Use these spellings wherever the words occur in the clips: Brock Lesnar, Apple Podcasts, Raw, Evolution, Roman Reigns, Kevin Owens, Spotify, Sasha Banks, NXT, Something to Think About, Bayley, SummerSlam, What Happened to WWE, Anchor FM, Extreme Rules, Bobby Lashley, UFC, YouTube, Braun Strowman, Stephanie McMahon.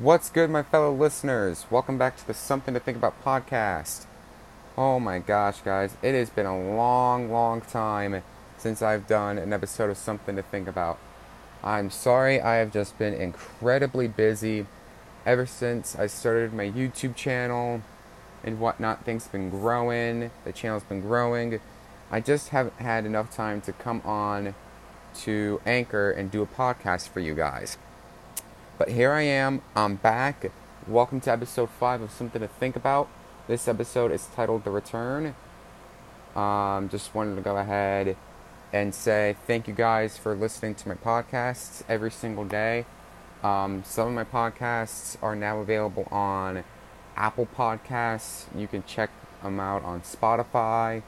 What's good, my fellow listeners? Welcome back to the Something to Think About podcast. Oh my gosh, guys. It has been a long time since I've done an episode of Something to Think About. I'm sorry, I have just been incredibly busy ever since I started my YouTube channel and whatnot. Things have been growing. The channel's been growing. I just haven't had enough time to come on to Anchor and do a podcast for you guys. But here I am, I'm back. Welcome to episode 5 of Something to Think About. This episode is titled The Return. Just wanted to go ahead and say thank you guys for listening to my podcasts every single day. Some of my podcasts are now available on Apple Podcasts. You can check them out on Spotify.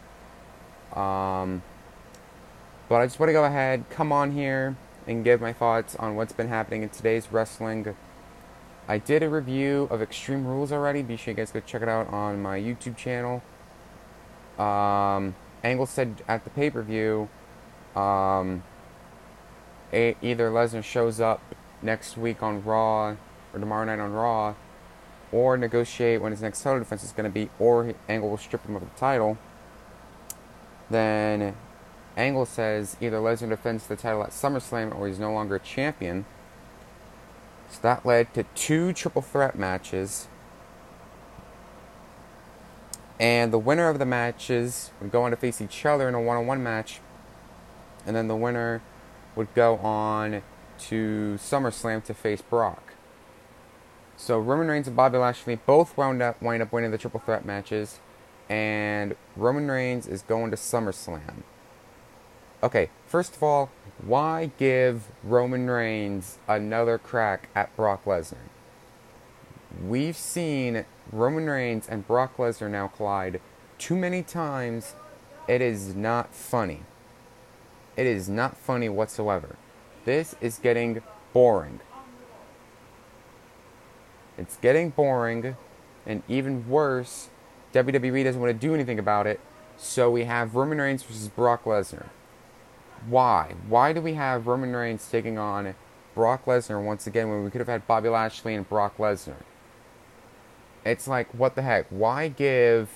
But I just want to go ahead, come on here, and give my thoughts on what's been happening in today's wrestling. I did a review of Extreme Rules already. Be sure you guys go check it out on my YouTube channel. Angle said at the pay-per-view, either Lesnar shows up next week on Raw, or tomorrow night on Raw, or negotiate when his next title defense is going to be, or Angle will strip him of the title. Then Angle says either Lesnar defends the title at SummerSlam or he's no longer a champion. So that led to 2 triple threat matches. And the winner of the matches would go on to face each other in a one-on-one match. And then the winner would go on to SummerSlam to face Brock. So Roman Reigns and Bobby Lashley both wind up winning the triple threat matches. And Roman Reigns is going to SummerSlam. Okay, first of all, why give Roman Reigns another crack at Brock Lesnar? We've seen Roman Reigns and Brock Lesnar now collide too many times. It is not funny. It is not funny whatsoever. This is getting boring. It's getting boring, and even worse, WWE doesn't want to do anything about it, so we have Roman Reigns versus Brock Lesnar. Why? Why do we have Roman Reigns taking on Brock Lesnar once again when we could have had Bobby Lashley and Brock Lesnar? It's like, what the heck? Why give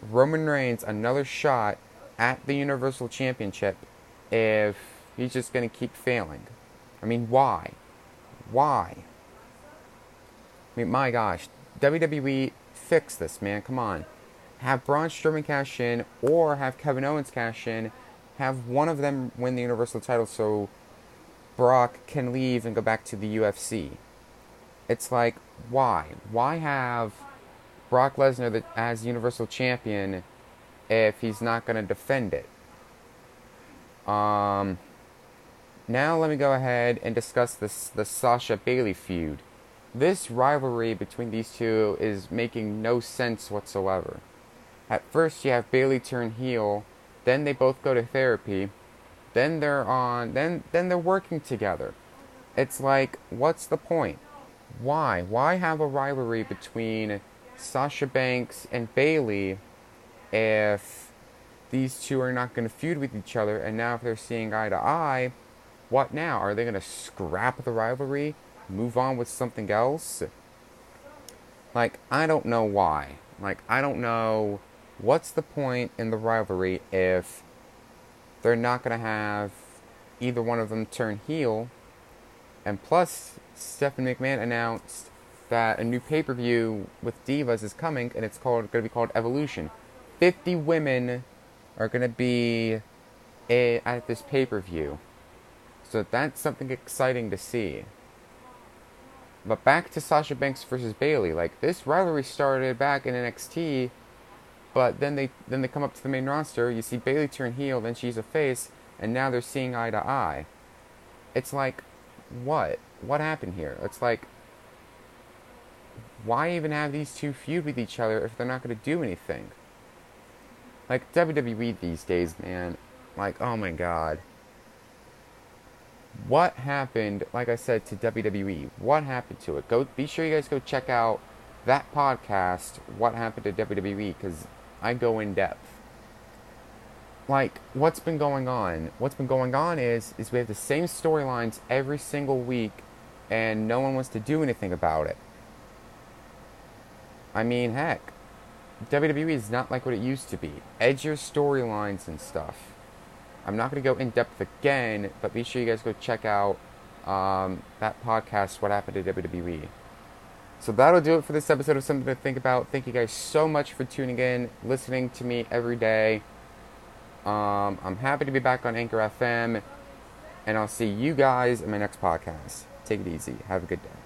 Roman Reigns another shot at the Universal Championship if he's just going to keep failing? I mean, why? Why? I mean, my gosh. WWE, fix this, man. Come on. Have Braun Strowman cash in or have Kevin Owens cash in. Have one of them win the Universal title so Brock can leave and go back to the UFC. It's like, why? Why have Brock Lesnar as Universal Champion if he's not going to defend it? Now let me go ahead and discuss the Sasha Bayley feud. This rivalry between these two is making no sense whatsoever. At first you have Bayley turn heel. Then they both go to therapy. Then they're on. Then they're working together. It's like, what's the point? Why? Why have a rivalry between Sasha Banks and Bayley if these two are not going to feud with each other? And now if they're seeing eye to eye, what now? Are they going to scrap the rivalry? Move on with something else? Like, I don't know why. Like, I don't know. What's the point in the rivalry if they're not going to have either one of them turn heel? And plus, Stephanie McMahon announced that a new pay-per-view with Divas is coming, and it's going to be called Evolution. 50 women are going to be at this pay-per-view. So that's something exciting to see. But back to Sasha Banks versus Bayley. Like, this rivalry started back in NXT. But then they come up to the main roster, you see Bayley turn heel, then she's a face, and now they're seeing eye to eye. It's like, what? What happened here? It's like, why even have these two feud with each other if they're not going to do anything? Like, WWE these days, man. Like, oh my god. What happened, like I said, to WWE? What happened to it? Be sure you guys go check out that podcast, What Happened to WWE, because I go in depth. Like, what's been going on? What's been going on is we have the same storylines every single week and no one wants to do anything about it. I mean, heck, WWE is not like what it used to be. Edgier storylines and stuff. I'm not going to go in-depth again, but be sure you guys go check out that podcast, What Happened to WWE. So that'll do it for this episode of Something to Think About. Thank you guys so much for tuning in, listening to me every day. I'm happy to be back on Anchor FM, and I'll see you guys in my next podcast. Take it easy. Have a good day.